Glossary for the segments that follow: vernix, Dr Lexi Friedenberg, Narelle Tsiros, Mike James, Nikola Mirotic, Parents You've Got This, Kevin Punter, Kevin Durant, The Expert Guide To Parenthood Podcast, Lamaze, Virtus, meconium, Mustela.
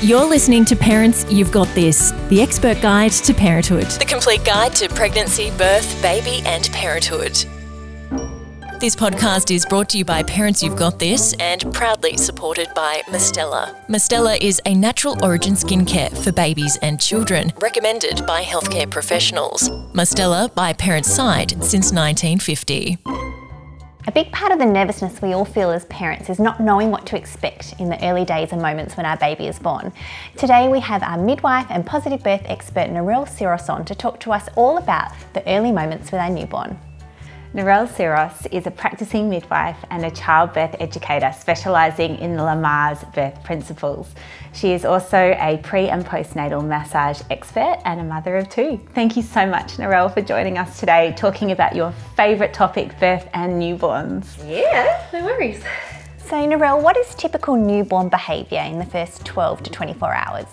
You're listening to Parents You've Got This, the expert guide to parenthood. The complete guide to pregnancy, birth, baby and parenthood. This podcast is brought to you by Parents You've Got This and proudly supported by Mustela. Mustela is a natural origin skincare for babies and children, recommended by healthcare professionals. Mustela by parents' side since 1950. A big part of the nervousness we all feel as parents is not knowing what to expect in the early days and moments when our baby is born. Today we have our midwife and positive birth expert Narelle Tsiros on to talk to us all about the early moments with our newborn. Narelle Tsiros is a practicing midwife and a childbirth educator specialising in the Lamaze birth principles. She is also a pre and postnatal massage expert and a mother of two. Thank you so much, Narelle, for joining us today, talking about your favourite topic, birth and newborns. Yeah, no worries. So Narelle, what is typical newborn behaviour in the first 12 to 24 hours?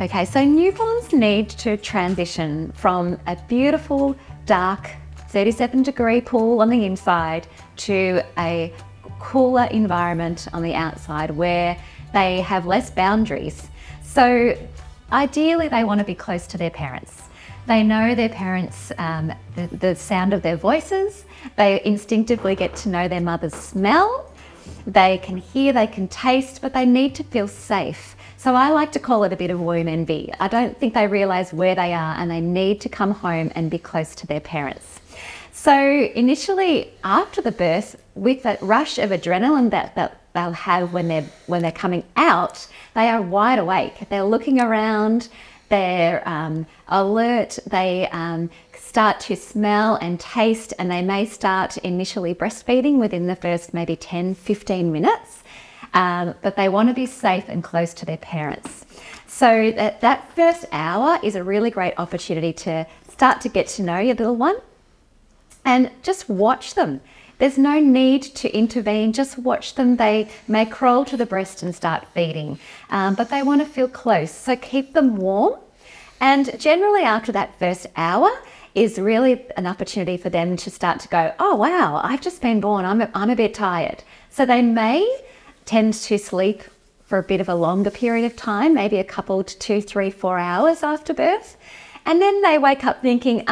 Okay, so newborns need to transition from a beautiful, dark, 37-degree pool on the inside to a cooler environment on the outside where they have less boundaries. So ideally they want to be close to their parents. They know their parents, the sound of their voices. They instinctively get to know their mother's smell. They can hear, they can taste, but they need to feel safe. So I like to call it a bit of womb envy. I don't think they realise where they are and they need to come home and be close to their parents. So initially after the birth, with that rush of adrenaline that they'll have when they're coming out, they are wide awake. They're looking around, they're alert, they start to smell and taste, and they may start initially breastfeeding within the first maybe 10-15 minutes. But they want to be safe and close to their parents. So that first hour is a really great opportunity to start to get to know your little one and just watch them. There's no need to intervene, just watch them. They may crawl to the breast and start feeding, but they want to feel close. So keep them warm. And generally after that first hour is really an opportunity for them to start to go, oh wow, I've just been born, I'm a bit tired. So they may tend to sleep for a bit of a longer period of time, maybe a couple to 2, 3, 4 hours after birth. And then they wake up thinking,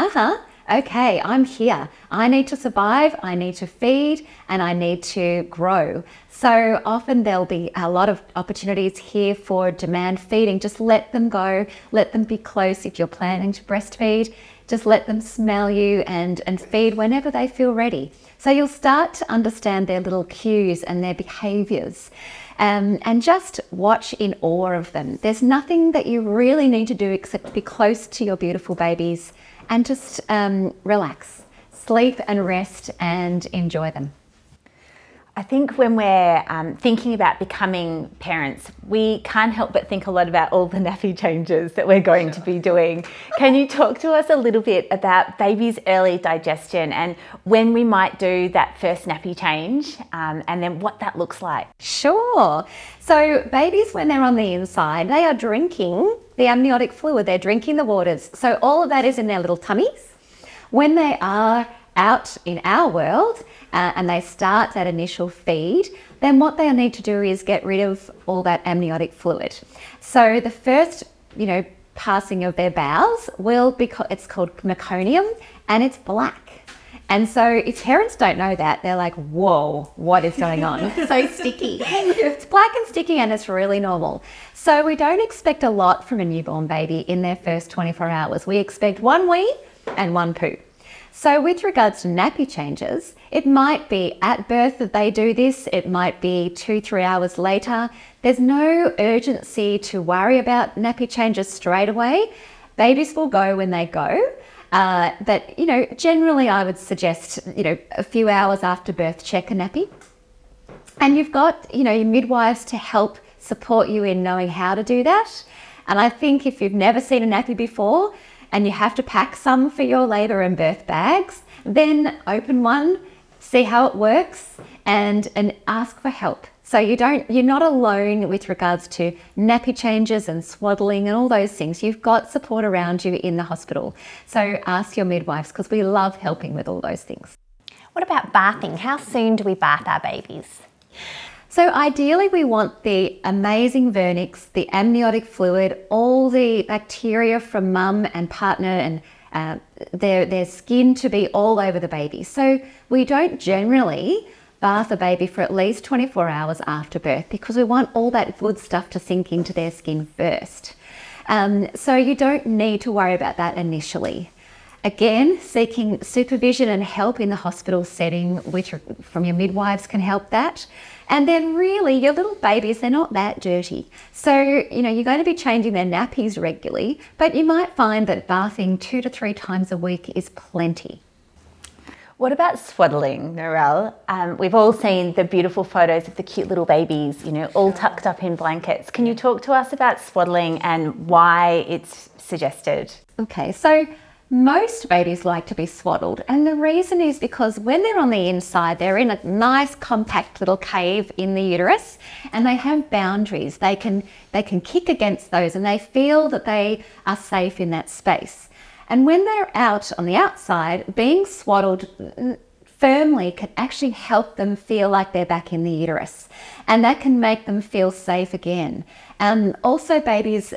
okay, I'm here. I need to survive, I need to feed, and I need to grow. So often there'll be a lot of opportunities here for demand feeding. Just let them go, let them be close. If you're planning to breastfeed, just let them smell you and feed whenever they feel ready. So you'll start to understand their little cues and their behaviours, and just watch in awe of them. There's nothing that you really need to do except be close to your beautiful babies and just relax, sleep and rest and enjoy them. I think when we're thinking about becoming parents, we can't help but think a lot about all the nappy changes that we're going to be doing. Can you talk to us a little bit about baby's early digestion and when we might do that first nappy change, and then what that looks like? Sure. So babies, when they're on the inside, they are drinking the amniotic fluid, they're drinking the waters. So all of that is in their little tummies. When they are out in our world, and they start that initial feed, then what they'll need to do is get rid of all that amniotic fluid. So the first, passing of their bowels will be, it's called meconium, and it's black. And so if parents don't know that, they're like, whoa, what is going on? It's so sticky. It's black and sticky and it's really normal. So we don't expect a lot from a newborn baby in their first 24 hours. We expect one wee and one poo. So with regards to nappy changes, it might be at birth that they do this, it might be 2-3 hours later. There's no urgency to worry about nappy changes straight away. Babies will go when they go. But generally I would suggest, a few hours after birth, check a nappy. And you've got, your midwives to help support you in knowing how to do that. And I think if you've never seen a nappy before, and you have to pack some for your labour and birth bags, then open one, see how it works, and ask for help. So you're not alone with regards to nappy changes and swaddling and all those things. You've got support around you in the hospital. So ask your midwives, because we love helping with all those things. What about bathing? How soon do we bath our babies? So ideally we want the amazing vernix, the amniotic fluid, all the bacteria from mum and partner and their skin to be all over the baby. So we don't generally bath a baby for at least 24 hours after birth because we want all that good stuff to sink into their skin first. So you don't need to worry about that initially. Again, seeking supervision and help in the hospital setting, which from your midwives can help that. And then really your little babies, they're not that dirty. So, you know, you're going to be changing their nappies regularly, but you might find that bathing 2 to 3 times a week is plenty. What about swaddling, Narelle? We've all seen the beautiful photos of the cute little babies, you know, all tucked up in blankets. Can you talk to us about swaddling and why it's suggested? Okay, so most babies like to be swaddled, and the reason is because when they're on the inside, they're in a nice compact little cave in the uterus, and they have boundaries. They can kick against those, and they feel that they are safe in that space. And when they're out on the outside, being swaddled firmly can actually help them feel like they're back in the uterus, and that can make them feel safe again. Also, babies,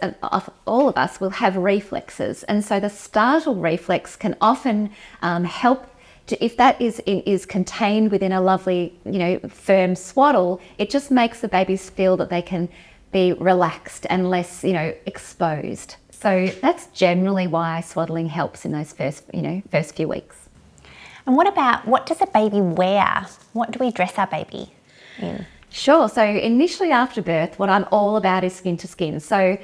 all of us, will have reflexes, and so the startle reflex can often help to, if that is contained within a lovely, you know, firm swaddle, it just makes the babies feel that they can be relaxed and less, you know, exposed. So that's generally why swaddling helps in those first few weeks. And what about, what does a baby wear? What do we dress our baby in? Sure, so initially after birth, what I'm all about is skin to skin. So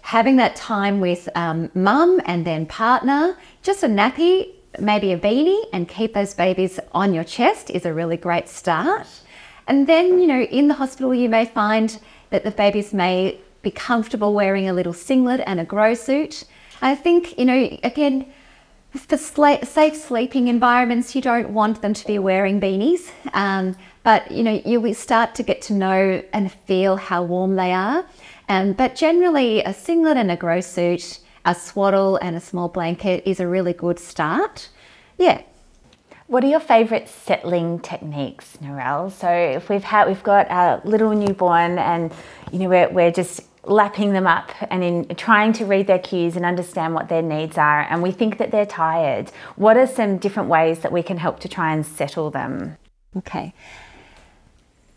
having that time with mum and then partner, just a nappy, maybe a beanie, and keep those babies on your chest is a really great start. And then, you know, in the hospital, you may find that the babies may be comfortable wearing a little singlet and a grow suit. I think, you know, again, for safe sleeping environments, you don't want them to be wearing beanies, but you know, you will start to get to know and feel how warm they are. But generally, a singlet and a grow suit, a swaddle and a small blanket is a really good start. Yeah. What are your favourite settling techniques, Narelle? So if we've got a little newborn, and you know, we're just lapping them up and in trying to read their cues and understand what their needs are, and we think that they're tired, what are some different ways that we can help to try and settle them? Okay.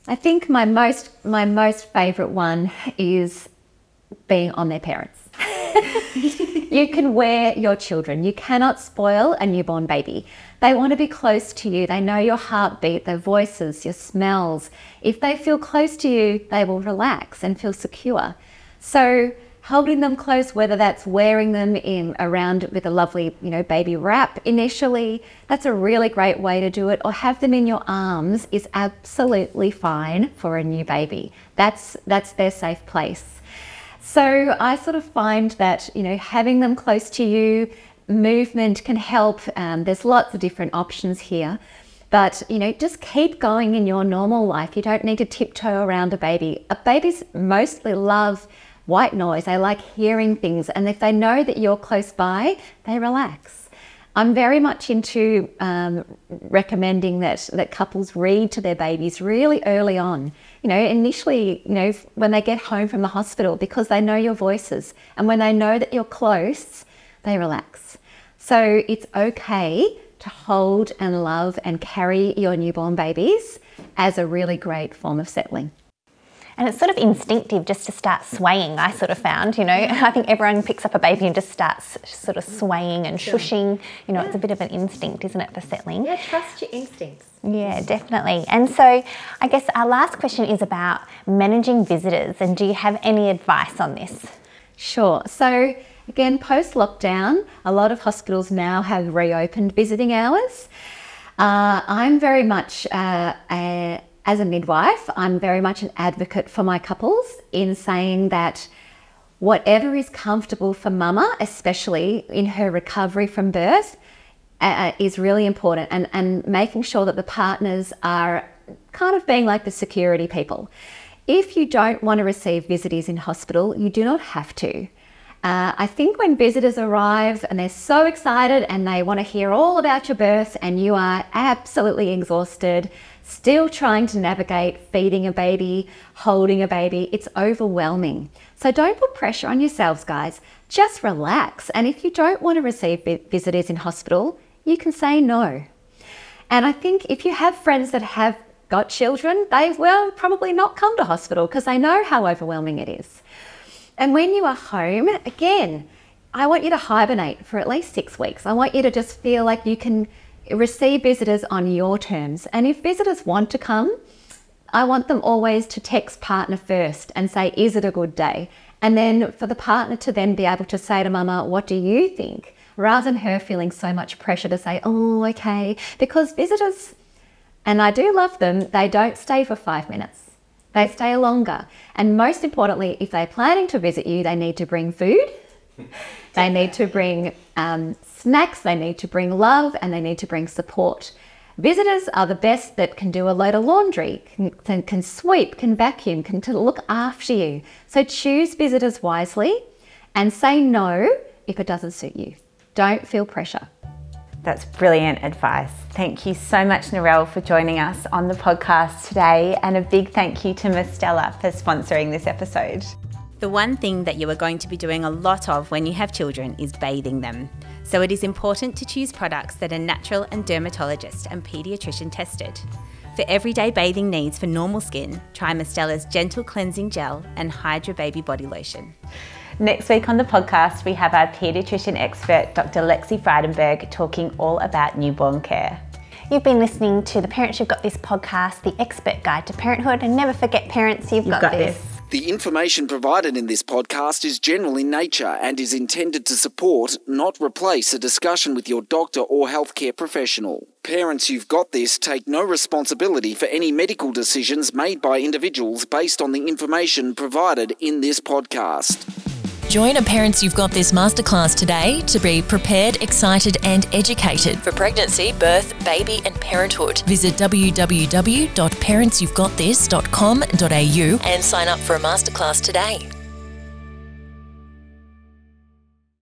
I think my most favourite one is being on their parents. You can wear your children. You cannot spoil a newborn baby. They want to be close to you. They know your heartbeat, their voices, your smells. If they feel close to you, they will relax and feel secure. So holding them close, whether that's wearing them in around with a lovely, you know, baby wrap initially, that's a really great way to do it, or have them in your arms is absolutely fine for a new baby. That's their safe place. So I sort of find that, you know, having them close to you, movement can help. There's lots of different options here, but you know, just keep going in your normal life. You don't need to tiptoe around a baby. Babies mostly love white noise. They like hearing things, and if they know that you're close by, they relax. I'm very much into recommending that couples read to their babies really early on. You know, initially, you know, when they get home from the hospital, because they know your voices, and when they know that you're close, they relax. So it's okay to hold and love and carry your newborn babies as a really great form of settling. And it's sort of instinctive just to start swaying, I sort of found, you know. I think everyone picks up a baby and just starts sort of swaying and shushing. You know, it's a bit of an instinct, isn't it, for settling? Yeah, trust your instincts. Yeah, definitely. And so I guess our last question is about managing visitors, and do you have any advice on this? Sure. So again, post-lockdown, a lot of hospitals now have reopened visiting hours. I'm very much as a midwife, I'm very much an advocate for my couples in saying that whatever is comfortable for mama, especially in her recovery from birth, is really important, and making sure that the partners are kind of being like the security people. If you don't want to receive visitors in hospital, you do not have to. I think when visitors arrive and they're so excited and they want to hear all about your birth and you are absolutely exhausted, still trying to navigate feeding a baby, holding a baby. It's overwhelming. So don't put pressure on yourselves, guys. Just relax. And if you don't want to receive visitors in hospital, you can say no. And I think if you have friends that have got children, they will probably not come to hospital because they know how overwhelming it is. And when you are home, again, I want you to hibernate for at least 6 weeks. I want you to just feel like you can receive visitors on your terms. And if visitors want to come, I want them always to text partner first and say, is it a good day? And then for the partner to then be able to say to mama, what do you think? Rather than her feeling so much pressure to say, oh, okay. Because visitors, and I do love them, they don't stay for 5 minutes. They stay longer. And most importantly, if they're planning to visit you, they need to bring food, they need to bring snacks, they need to bring love, and they need to bring support. Visitors are the best that can do a load of laundry, can sweep, can vacuum, can look after you. So choose visitors wisely and say no if it doesn't suit you. Don't feel pressure. That's brilliant advice. Thank you so much, Narelle, for joining us on the podcast today, and a big thank you to Mustela for sponsoring this episode. The one thing that you are going to be doing a lot of when you have children is bathing them. So it is important to choose products that are natural and dermatologist and pediatrician tested. For everyday bathing needs for normal skin, try Mustela's Gentle Cleansing Gel and Hydra Baby Body Lotion. Next week on the podcast, we have our paediatrician expert, Dr. Lexi Friedenberg, talking all about newborn care. You've been listening to the Parents You've Got This podcast, the expert guide to parenthood, and never forget, parents, you've got this. The information provided in this podcast is general in nature and is intended to support, not replace, a discussion with your doctor or healthcare professional. Parents You've Got This take no responsibility for any medical decisions made by individuals based on the information provided in this podcast. Join a Parents You've Got This masterclass today to be prepared, excited and educated for pregnancy, birth, baby and parenthood. Visit www.parentsyouvegotthis.com.au and sign up for a masterclass today.